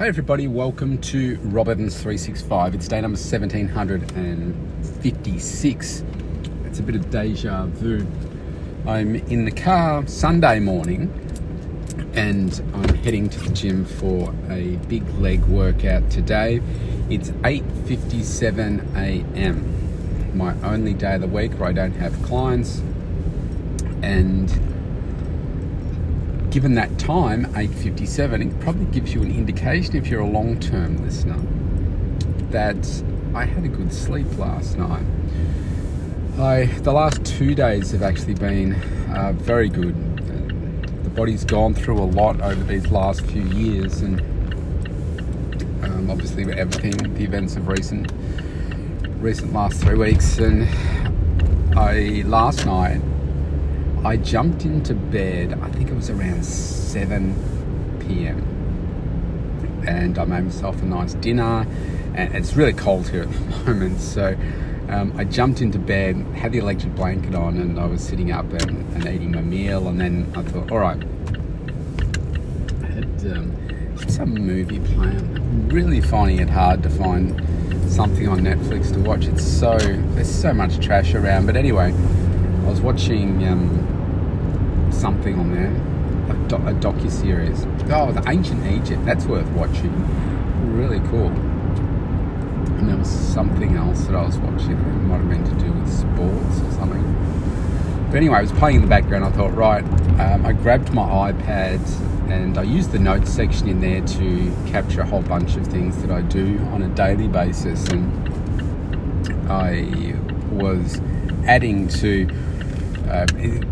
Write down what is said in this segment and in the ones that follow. Hey everybody, welcome to Rob Evans 365. It's day number 1756. It's a bit of deja vu. I'm in the car Sunday morning and I'm heading to the gym for a big leg workout today. It's 8:57 a.m. My only day of the week where I don't have clients, and given that time, 8:57, it probably gives you an indication, if you're a long-term listener, that I had a good sleep last night. The last 2 days have actually been very good. The body's gone through a lot over these last few years, and obviously with everything, the events of recent last 3 weeks, and last night, I jumped into bed, I think it was around 7 p.m. and I made myself a nice dinner, and it's really cold here at the moment, so I jumped into bed, had the electric blanket on, and I was sitting up and eating my meal, and then I thought, alright, I had some movie playing. I'm really finding it hard to find something on Netflix to watch. There's so much trash around, but anyway, I was watching something on there, a docuseries. Oh, the Ancient Egypt, that's worth watching. Really cool. And there was something else that I was watching. It might have been to do with sports or something. But anyway, I was playing in the background. I thought, right, I grabbed my iPad and I used the notes section in there to capture a whole bunch of things that I do on a daily basis. And I was adding to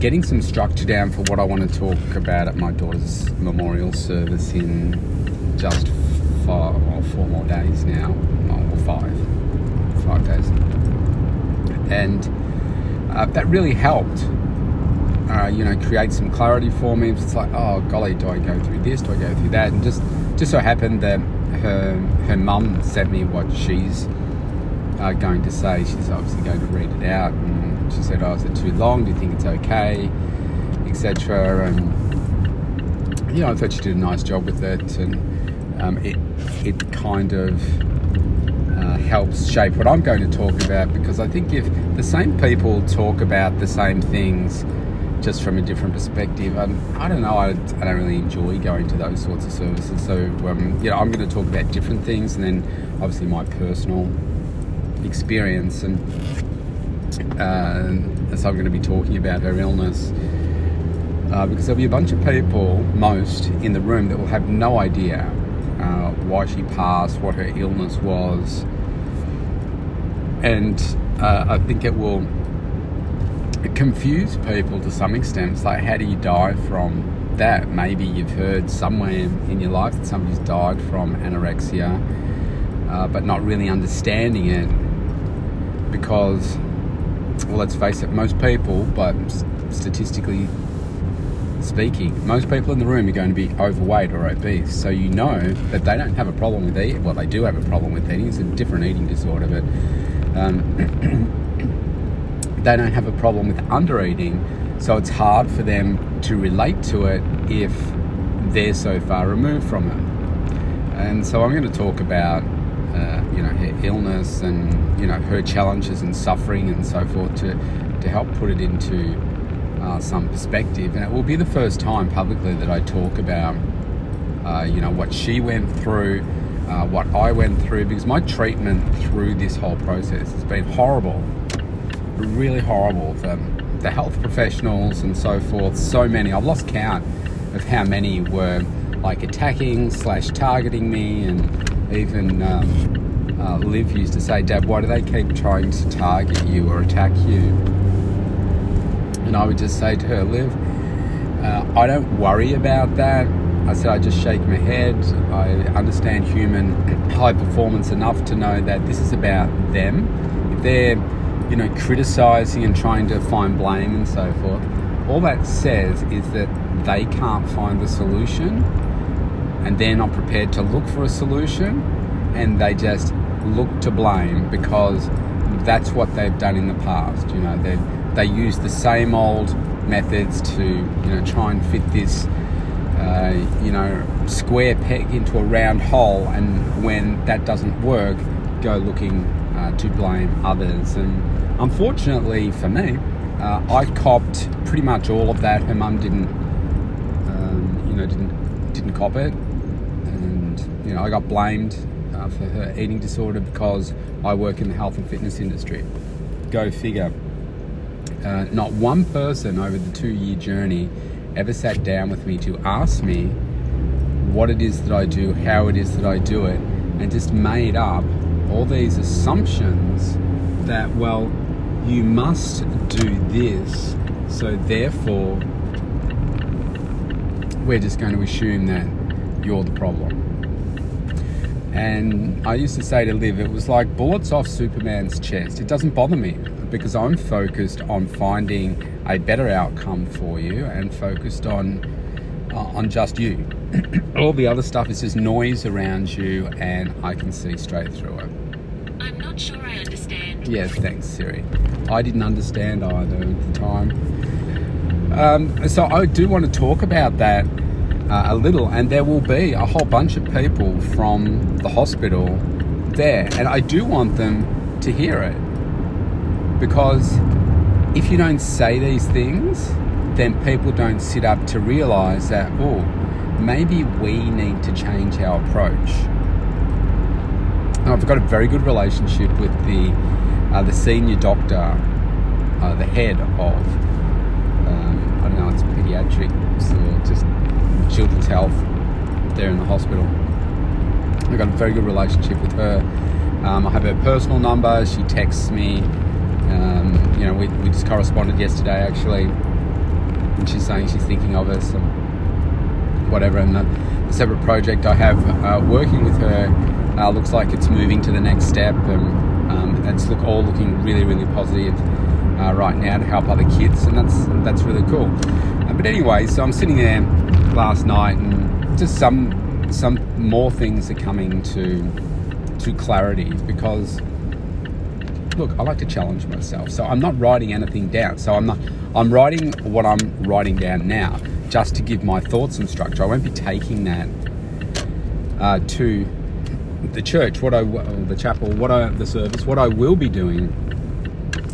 getting some structure down for what I want to talk about at my daughter's memorial service in just 4 more days now, or 5 days, and that really helped, create some clarity for me. It's like, oh golly, do I go through this? Do I go through that? And just so happened that her mum sent me what she's going to say. She's obviously going to read it out, and she said, oh, is it too long? Do you think it's okay? Etc. And I thought she did a nice job with it, and it kind of helps shape what I'm going to talk about, because I think if the same people talk about the same things just from a different perspective, I don't know, I don't really enjoy going to those sorts of services. So I'm going to talk about different things, and then obviously my personal experience, and so I'm going to be talking about her illness, because there'll be a bunch of people, most, in the room that will have no idea why she passed, what her illness was, and I think it will confuse people to some extent. It's like, how do you die from that? Maybe you've heard somewhere in your life that somebody's died from anorexia, but not really understanding it, because, well, let's face it, most people, but statistically speaking, most people in the room are going to be overweight or obese, so that they don't have a problem with eating. Well, they do have a problem with eating. It's a different eating disorder, but they don't have a problem with under-eating, so it's hard for them to relate to it if they're so far removed from it. And so I'm going to talk about her illness, and her challenges and suffering and so forth, to help put it into some perspective. And it will be the first time publicly that I talk about what she went through, what I went through, because my treatment through this whole process has been horrible, really horrible, for the health professionals and so forth. So many, I've lost count of how many were like attacking / targeting me. And even Liv used to say, Dad, why do they keep trying to target you or attack you? And I would just say to her, Liv, I don't worry about that. I said, I just shake my head. I understand human high performance enough to know that this is about them. If they're, criticising and trying to find blame and so forth, all that says is that they can't find the solution, and they're not prepared to look for a solution, and they just look to blame, because that's what they've done in the past. They use the same old methods to try and fit this square peg into a round hole, and when that doesn't work, go looking to blame others. And unfortunately for me, I copped pretty much all of that. Her mum didn't cop it, and I got blamed for her eating disorder because I work in the health and fitness industry. Go figure. Not one person over the 2-year journey ever sat down with me to ask me what it is that I do, how it is that I do it, and just made up all these assumptions that, well, you must do this, so therefore we're just going to assume that you're the problem. And I used to say to Liv, it was like bullets off Superman's chest. It doesn't bother me, because I'm focused on finding a better outcome for you and focused on just you. All the other stuff is just noise around you, and I can see straight through it. I'm not sure I understand. Yes, thanks, Siri. I didn't understand either at the time. So I do want to talk about that a little, and there will be a whole bunch of people from the hospital there, and I do want them to hear it. Because if you don't say these things, then people don't sit up to realise that, oh, maybe we need to change our approach. And I've got a very good relationship with the senior doctor, the head of, it's paediatrics or just children's health there in the hospital. I've got a very good relationship with her. I have her personal number. She texts me. We just corresponded yesterday, actually, and she's saying she's thinking of us and whatever. And the separate project I have working with her looks like it's moving to the next step, and it's all looking really, really positive right now to help other kids, and that's really cool. But anyway, so I'm sitting there last night, and just some more things are coming to clarity because. Look, I like to challenge myself, so I'm not writing anything down. So I'm writing what I'm writing down now, just to give my thoughts some structure. I won't be taking that to the church, the chapel, the service. What I will be doing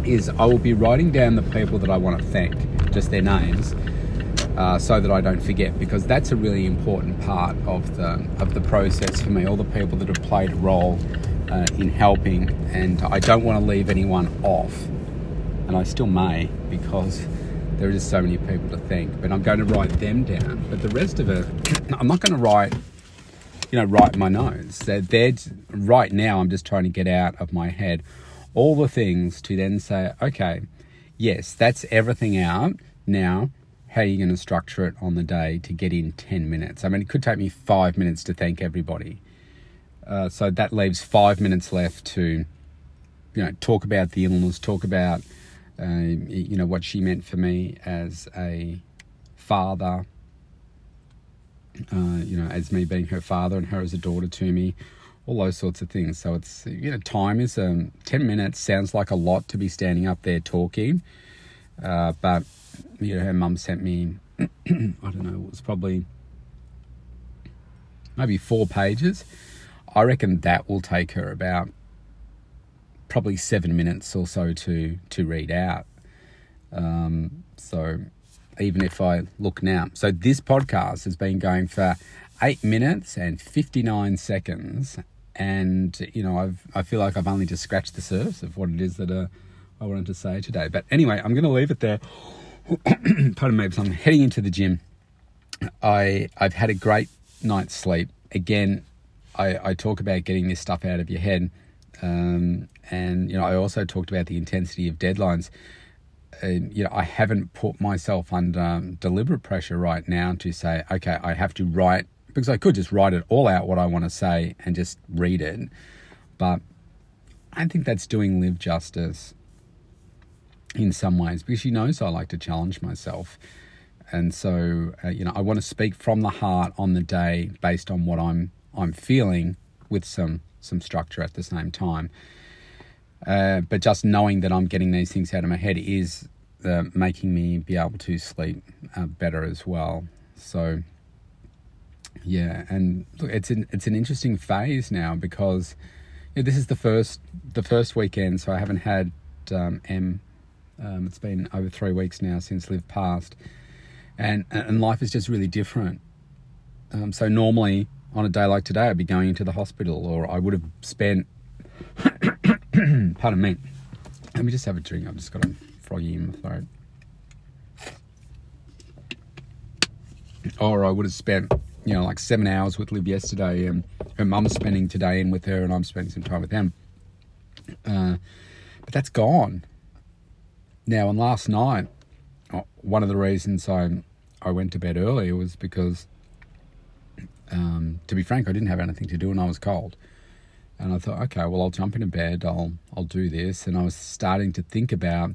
is I will be writing down the people that I want to thank, just their names, so that I don't forget, because that's a really important part of the process for me. All the people that have played a role. In helping, and I don't want to leave anyone off, and I still may, because there are just so many people to thank. But I'm going to write them down, but the rest of it I'm not going to write my notes. Right now I'm just trying to get out of my head all the things to then say, okay, yes, that's everything out. Now how are you going to structure it on the day to get in 10 minutes? I mean, it could take me 5 minutes to thank everybody. So that leaves 5 minutes left to, talk about the illness, talk about, what she meant for me as a father, as me being her father and her as a daughter to me, all those sorts of things. So it's, time is 10 minutes sounds like a lot to be standing up there talking. But, her mum sent me, I don't know, it was probably maybe 4 pages. I reckon that will take her about probably 7 minutes or so to read out. So even if I look now. So this podcast has been going for 8 minutes and 59 seconds. And, I feel like I've only just scratched the surface of what it is that I wanted to say today. But anyway, I'm going to leave it there. Pardon me, because I'm heading into the gym. I've had a great night's sleep. Again, I talk about getting this stuff out of your head. I also talked about the intensity of deadlines. I haven't put myself under deliberate pressure right now to say, okay, I have to write, because I could just write it all out what I want to say and just read it. But I don't think that's doing Liv justice in some ways, because she knows I like to challenge myself. And so, I want to speak from the heart on the day based on what I'm feeling, with some structure at the same time. But just knowing that I'm getting these things out of my head is making me be able to sleep better as well. So Yeah, and look, it's an interesting phase now because this is the first weekend, so I haven't had M. It's been over 3 weeks now since Liv passed, and life is just really different. So normally on a day like today, I'd be going into the hospital, or I would have spent. Pardon me. Let me just have a drink. I've just got a froggy in my throat. Or I would have spent, like 7 hours with Liv yesterday, and her mum's spending today in with her, and I'm spending some time with them. But that's gone. Now, and last night, one of the reasons I went to bed early was because, to be frank, I didn't have anything to do and I was cold. And I thought, okay, well, I'll jump into bed, I'll do this. And I was starting to think about,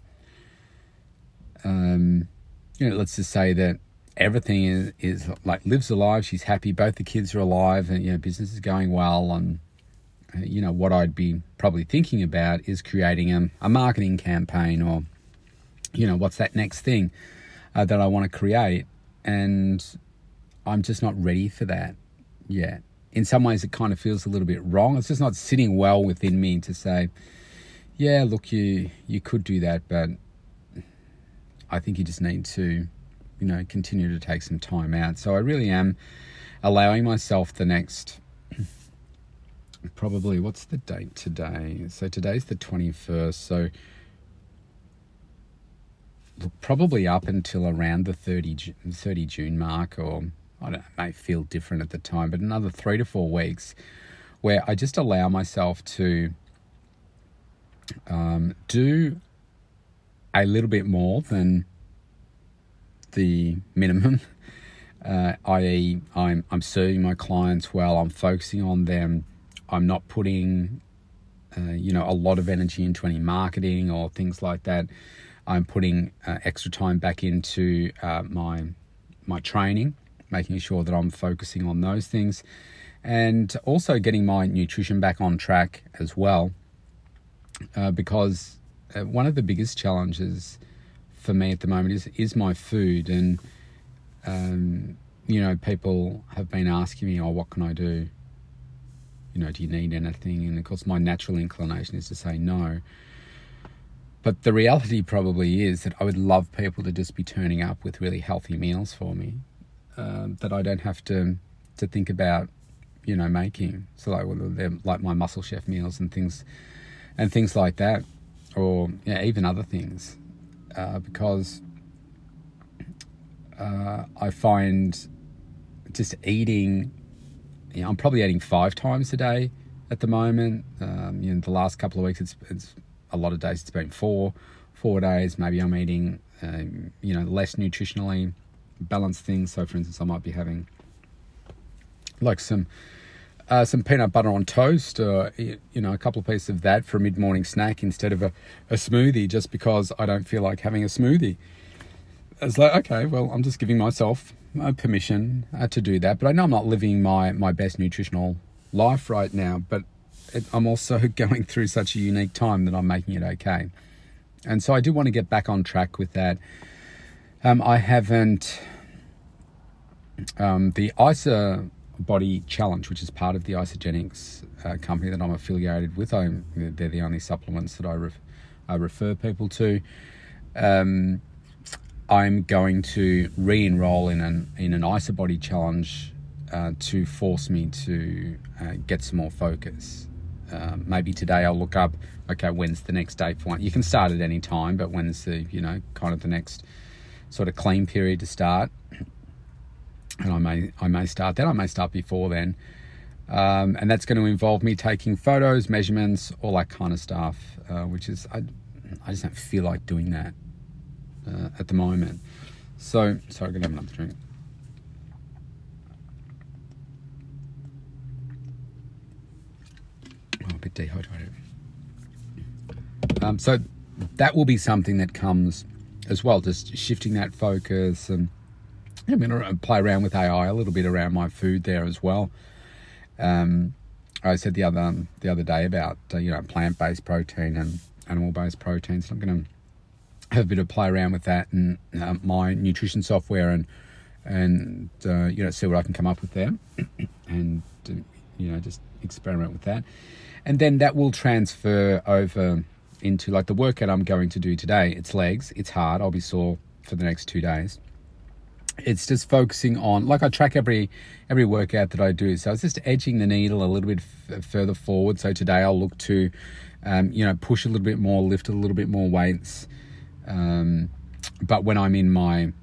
let's just say that everything is like, Liv's alive, she's happy, both the kids are alive, and, business is going well. And, what I'd be probably thinking about is creating a marketing campaign, or, what's that next thing that I want to create. And I'm just not ready for that yet. In some ways, it kind of feels a little bit wrong. It's just not sitting well within me to say, yeah, look, you could do that, but I think you just need to, continue to take some time out. So I really am allowing myself the next, probably, what's the date today? So today's the 21st. So look, probably up until around the 30 June mark, or I don't know, it may feel different at the time, but another 3 to 4 weeks where I just allow myself to do a little bit more than the minimum, i.e. I'm serving my clients well, I'm focusing on them, I'm not putting, a lot of energy into any marketing or things like that. I'm putting extra time back into my training, making sure that I'm focusing on those things, and also getting my nutrition back on track as well, because one of the biggest challenges for me at the moment is my food. And people have been asking me, what can I do, do you need anything? And of course my natural inclination is to say no, but the reality probably is that I would love people to just be turning up with really healthy meals for me, that I don't have to think about, making. So like my Muscle Chef meals and things like that, or even other things, because I find just eating. I'm probably eating 5 times a day at the moment. The last couple of weeks, it's a lot of days. It's been four days. Maybe I'm eating, less nutritionally balanced things. So for instance, I might be having like some peanut butter on toast, or a couple of pieces of that for a mid-morning snack instead of a smoothie, just because I don't feel like having a smoothie. It's like, okay, well, I'm just giving myself permission to do that. But I know I'm not living my best nutritional life right now, but I'm also going through such a unique time that I'm making it okay. And so I do want to get back on track with that. I haven't, the Isobody Challenge, which is part of the Isagenix company that I'm affiliated with. They're the only supplements that I refer people to. I'm going to re-enroll in an Isobody Challenge to force me to get some more focus. Maybe today I'll look up, okay, when's the next date for one? You can start at any time, but when's the, kind of the next sort of clean period to start, and I may start then. I may start before then, and that's going to involve me taking photos, measurements, all that kind of stuff, which is I just don't feel like doing that at the moment. So sorry, I'm going to have another drink. A bit dehydrated. So that will be something that comes as well, just shifting that focus, and I'm going to play around with AI a little bit around my food there as well. I said the other day about plant-based protein and animal-based protein, so I'm going to have a bit of play around with that, and my nutrition software and and see what I can come up with there, and just experiment with that, and then that will transfer over into like the workout I'm going to do today. It's legs, it's hard, I'll be sore for the next 2 days. It's just focusing on, like, I track every workout that I do, so it's just edging the needle a little bit further forward. So today I'll look to push a little bit more, lift a little bit more weights, but when I'm in my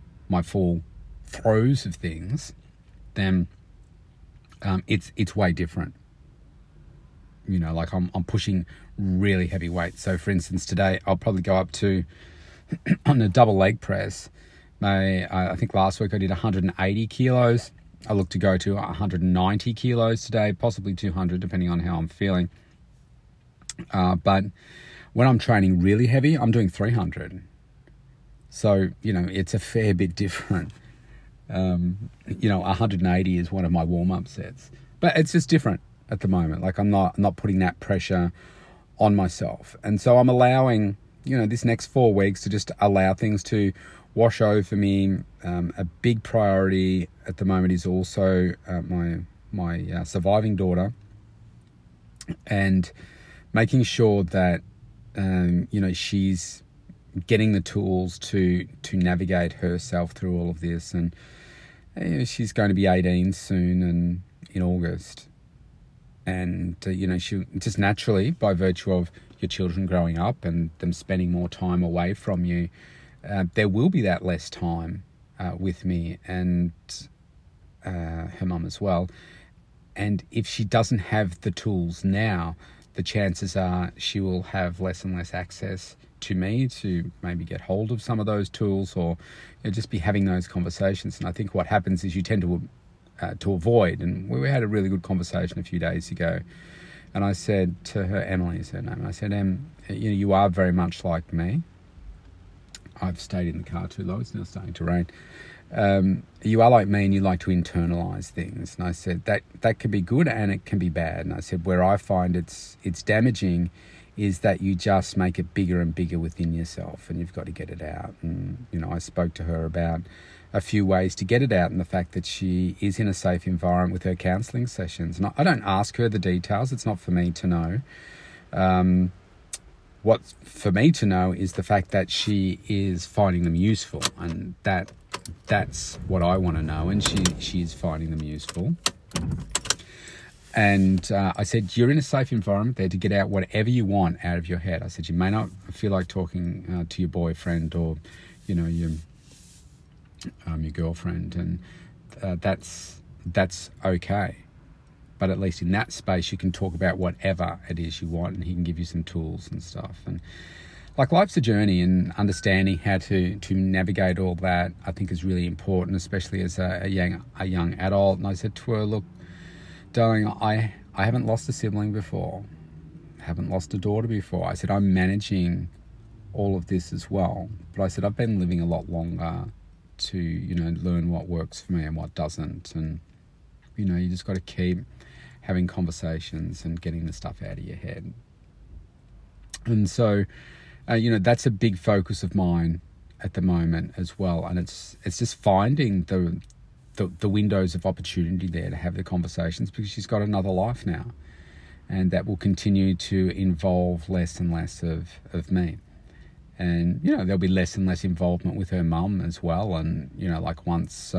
full throes of things, then it's way different. Like I'm pushing really heavy weights. So for instance, today I'll probably go up to on a double leg press. I think last week I did 180 kilos. I look to go to 190 kilos today, possibly 200, depending on how I'm feeling. But when I'm training really heavy, I'm doing 300. So, it's a fair bit different. 180 is one of my warm-up sets. But it's just different at the moment. Like I'm not putting that pressure on myself. And so I'm allowing, this next 4 weeks to just allow things to wash over me. A big priority at the moment is also my surviving daughter, and making sure that she's getting the tools to navigate herself through all of this. And she's going to be 18 soon, and in August, and she just naturally, by virtue of your children growing up and them spending more time away from you, there will be that less time with me and her mum as well. And if she doesn't have the tools now, the chances are she will have less and less access to me to maybe get hold of some of those tools, or just be having those conversations. And I think what happens is you tend to avoid. And we had a really good conversation a few days ago. And I said to her, Emily is her name, I said, Em, you are very much like me. I've stayed in the car too long. It's now starting to rain. You are like me, and you like to internalize things. And I said that can be good and it can be bad. And I said where I find it's damaging is that you just make it bigger and bigger within yourself, and you've got to get it out. And I spoke to her about a few ways to get it out, and the fact that she is in a safe environment with her counseling sessions. And I don't ask her the details. It's not for me to know. What's for me to know is the fact that she is finding them useful, and that's what I want to know. And she's finding them useful. And I said, you're in a safe environment there to get out whatever you want out of your head. I said, you may not feel like talking to your boyfriend or, your girlfriend, and that's okay. But at least in that space, you can talk about whatever it is you want, and he can give you some tools and stuff. And like, life's a journey, and understanding how to navigate all that, I think, is really important, especially as a young adult. And I said to her, look, darling, I haven't lost a sibling before. I haven't lost a daughter before. I said, I'm managing all of this as well. But I said, I've been living a lot longer to, learn what works for me and what doesn't. And, you just got to keep having conversations and getting the stuff out of your head. And so, that's a big focus of mine at the moment as well. And it's just finding the windows of opportunity there to have the conversations, because she's got another life now, and that will continue to involve less and less of me. And, there'll be less and less involvement with her mum as well. And, once...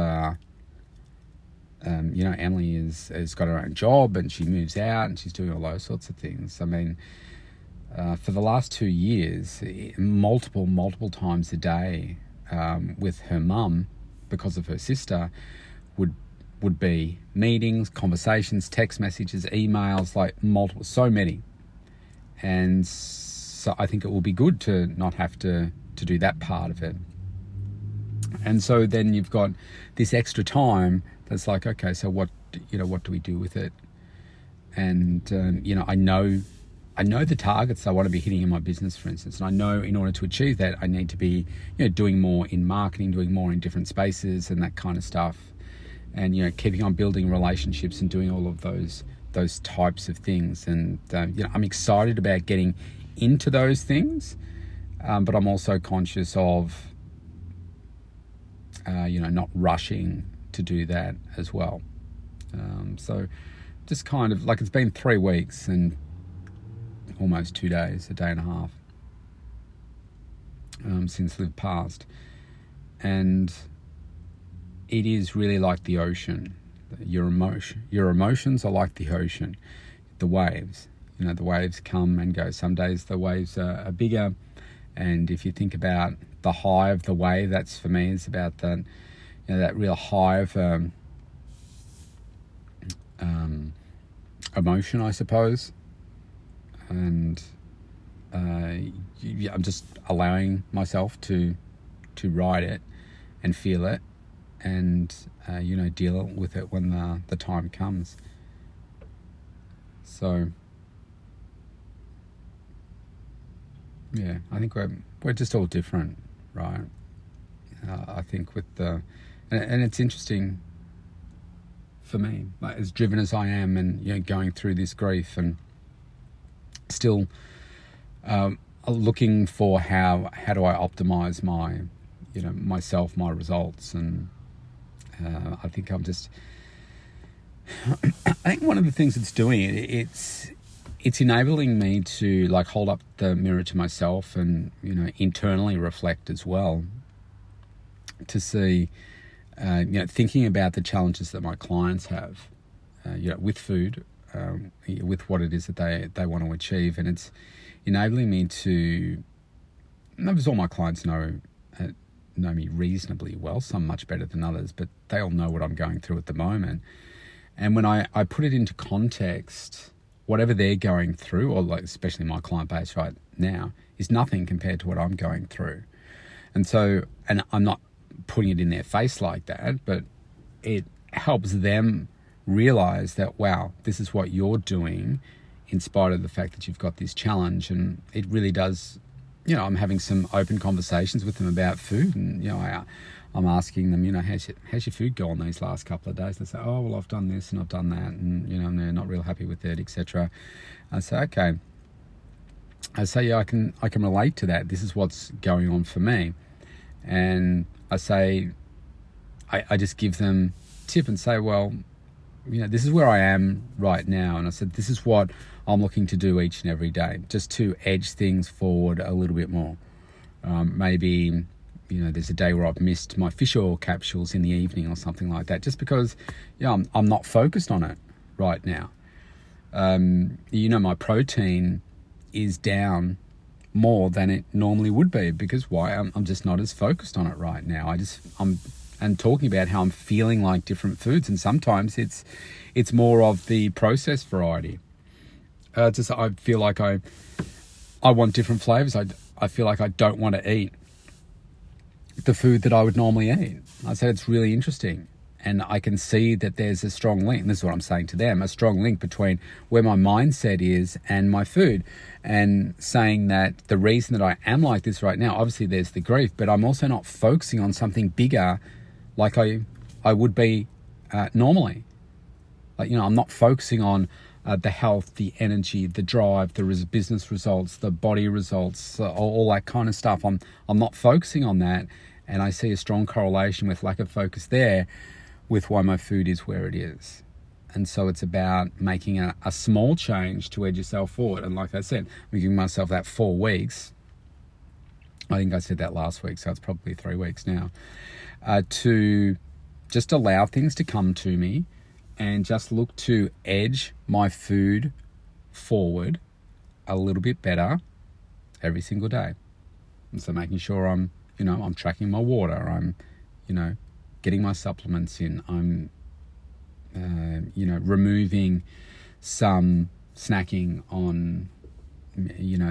Emily has got her own job, and she moves out, and she's doing all those sorts of things. I mean, for the last 2 years, multiple times a day with her mum, because of her sister, would be meetings, conversations, text messages, emails, like multiple, so many. And so I think it will be good to not have to do that part of it. And so then you've got this extra time that's like, okay, so what do we do with it? And, I know the targets I want to be hitting in my business, for instance. And I know in order to achieve that, I need to be, doing more in marketing, doing more in different spaces and that kind of stuff. And, keeping on building relationships and doing all of those types of things. And, I'm excited about getting into those things, but I'm also conscious of not rushing to do that as well. So just kind of like, it's been 3 weeks and almost 2 days, a day and a half since Liv passed. And it is really like the ocean. Your emotions are like the ocean, the waves. The waves come and go. Some days the waves are bigger. And if you think about the high of the wave, that's, for me, it's about that, that real high of emotion, I suppose. And I'm just allowing myself to ride it and feel it and, deal with it when the time comes. So, yeah, I think we're just all different, right? I think with and it's interesting for me, like, as driven as I am and, going through this grief and still looking for how do I optimize my, myself, my results. And I think I'm just, I think one of the things it's doing, it's enabling me to like hold up the mirror to myself and, internally reflect as well, to see, thinking about the challenges that my clients have, with food, with what it is that they want to achieve. And it's enabling me to, because all my clients know me reasonably well, some much better than others, but they all know what I'm going through at the moment. And when I put it into context, whatever they're going through, or like especially my client base right now, is nothing compared to what I'm going through. And so, and I'm not putting it in their face like that, but it helps them realize that, wow, this is what you're doing in spite of the fact that you've got this challenge. And it really does, I'm having some open conversations with them about food, and, I'm asking them, how's your food going these last couple of days? They say, oh, well, I've done this and I've done that, and, and they're not real happy with it, etc. I say, okay. I say, yeah, I can relate to that. This is what's going on for me. And I say, I just give them tip and say, well, this is where I am right now. And I said, this is what I'm looking to do each and every day, just to edge things forward a little bit more. Maybe, there's a day where I've missed my fish oil capsules in the evening or something like that, just because, I'm not focused on it right now. My protein is down more than it normally would be, because why? I'm just not as focused on it right now. I'm talking about how I'm feeling like different foods, and sometimes it's more of the processed variety. Just I feel like I want different flavors. I feel like I don't want to eat the food that I would normally eat. I said it's really interesting, and I can see that there's a strong link. And this is what I'm saying to them: a strong link between where my mindset is and my food. And saying that the reason that I am like this right now, obviously there's the grief, but I'm also not focusing on something bigger, like I would be normally. Like, I'm not focusing on the health, the energy, the drive, the business results, the body results, all that kind of stuff. I'm not focusing on that, and I see a strong correlation with lack of focus there with why my food is where it is. And so it's about making a small change to edge yourself forward. And like I said, I'm giving myself that 4 weeks. I think I said that last week, so it's probably 3 weeks now, to just allow things to come to me and just look to edge my food forward a little bit better every single day. And so making sure I'm, I'm tracking my water, I'm, getting my supplements in, I'm, removing some snacking on,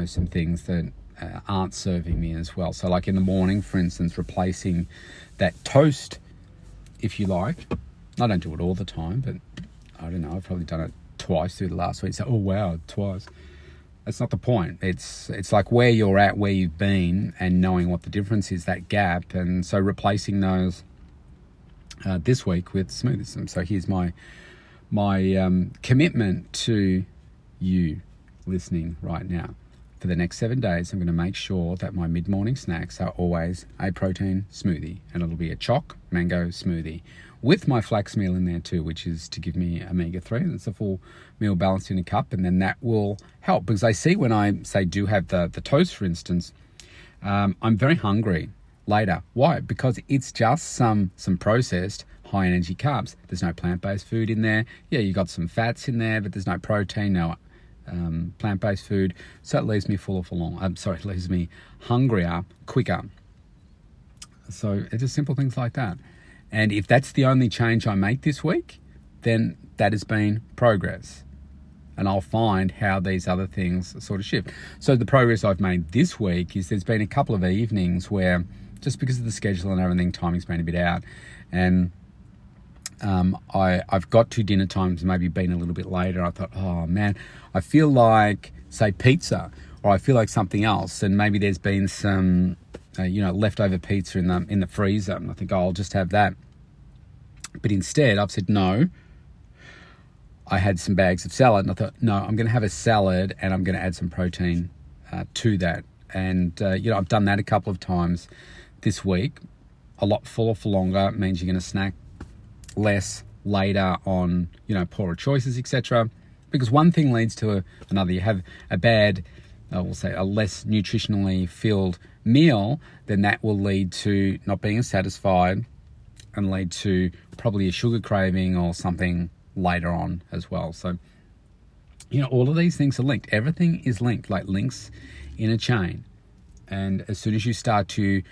some things that aren't serving me as well. So like in the morning, for instance, replacing that toast, if you like. I don't do it all the time, but I don't know, I've probably done it twice through the last week. So, oh wow, twice. That's not the point. It's like where you're at, where you've been, and knowing what the difference is, that gap. And so replacing those this week with smoothies. And so here's my commitment to you listening right now. For the next 7 days, I'm going to make sure that my mid-morning snacks are always a protein smoothie, and it'll be a choc mango smoothie with my flax meal in there too, which is to give me omega-3, and it's a full meal balanced in a cup, and then that will help. Because I see when I say do have the toast, for instance, I'm very hungry later. Why? Because it's just some processed high energy carbs. There's no plant-based food in there. Yeah, you got some fats in there, but there's no protein, no plant-based food. So it leaves me fuller for long. It leaves me hungrier quicker. So it's just simple things like that. And if that's the only change I make this week, then that has been progress. And I'll find how these other things sort of shift. So the progress I've made this week is there's been a couple of evenings where, just because of the schedule and everything, timing's been a bit out. And I've got to dinner times, maybe been a little bit later. I thought, oh man, I feel like, say, pizza, or I feel like something else. And maybe there's been some leftover pizza in the freezer, and I think, oh, I'll just have that. But instead, I've said no. I had some bags of salad, and I thought, no, I'm going to have a salad, and I'm going to add some protein to that. And I've done that a couple of times this week. A lot fuller for longer means you're going to snack less later on, poorer choices, etc. Because one thing leads to another. You have a bad, we'll say, a less nutritionally filled meal, then that will lead to not being satisfied and lead to probably a sugar craving or something later on as well. So, all of these things are linked. Everything is linked, like links in a chain. And as soon as you start to,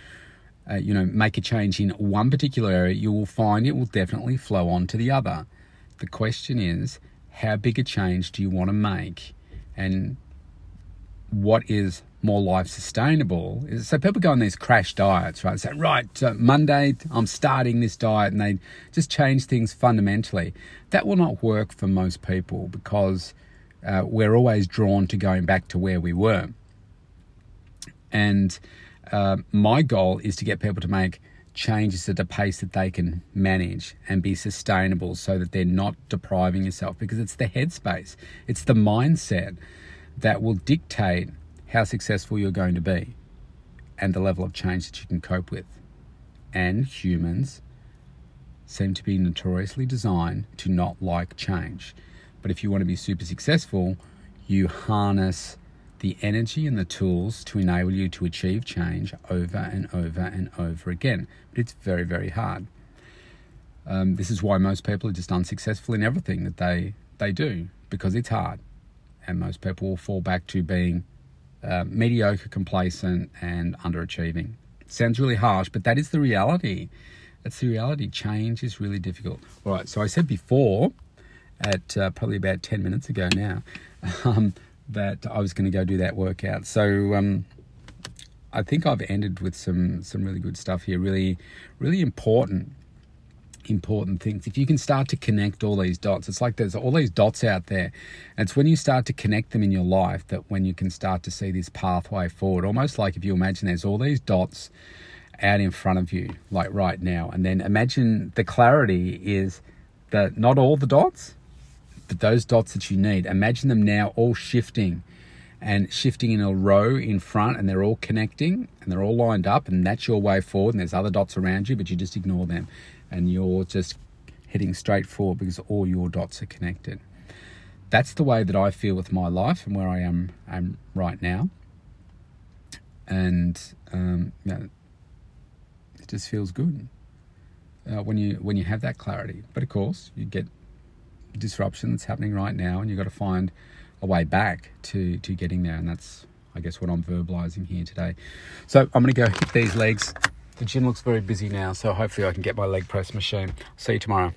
make a change in one particular area, you will find it will definitely flow on to the other. The question is, how big a change do you want to make? And what is more life sustainable? So people go on these crash diets, right? Say, Monday, I'm starting this diet, and they just change things fundamentally. That will not work for most people, because we're always drawn to going back to where we were. And my goal is to get people to make changes at a pace that they can manage and be sustainable, so that they're not depriving yourself, because it's the headspace, it's the mindset that will dictate how successful you're going to be and the level of change that you can cope with. And humans seem to be notoriously designed to not like change. But if you want to be super successful, you harness the energy and the tools to enable you to achieve change over and over and over again. But it's very, very hard. This is why most people are just unsuccessful in everything that they do, because it's hard. And most people will fall back to being mediocre, complacent, and underachieving. It sounds really harsh, but that is the reality. That's the reality. Change is really difficult. All right, so I said before, at probably about 10 minutes ago now, that I was going to go do that workout. So I think I've ended with some really good stuff here, really, really important things. If you can start to connect all these dots, it's like there's all these dots out there. And it's when you start to connect them in your life that when you can start to see this pathway forward. Almost like if you imagine there's all these dots out in front of you, like right now. And then imagine the clarity is that not all the dots, but those dots that you need. Imagine them now all shifting in a row in front, and they're all connecting and they're all lined up, and that's your way forward. And there's other dots around you, but you just ignore them. And you're just heading straight forward because all your dots are connected. That's the way that I feel with my life and where I am right now. And it just feels good when you have that clarity. But of course, you get disruption that's happening right now, and you've got to find a way back to getting there. And that's, I guess, what I'm verbalizing here today. So I'm going to go hit these legs. The gym looks very busy now, so hopefully I can get my leg press machine. See you tomorrow.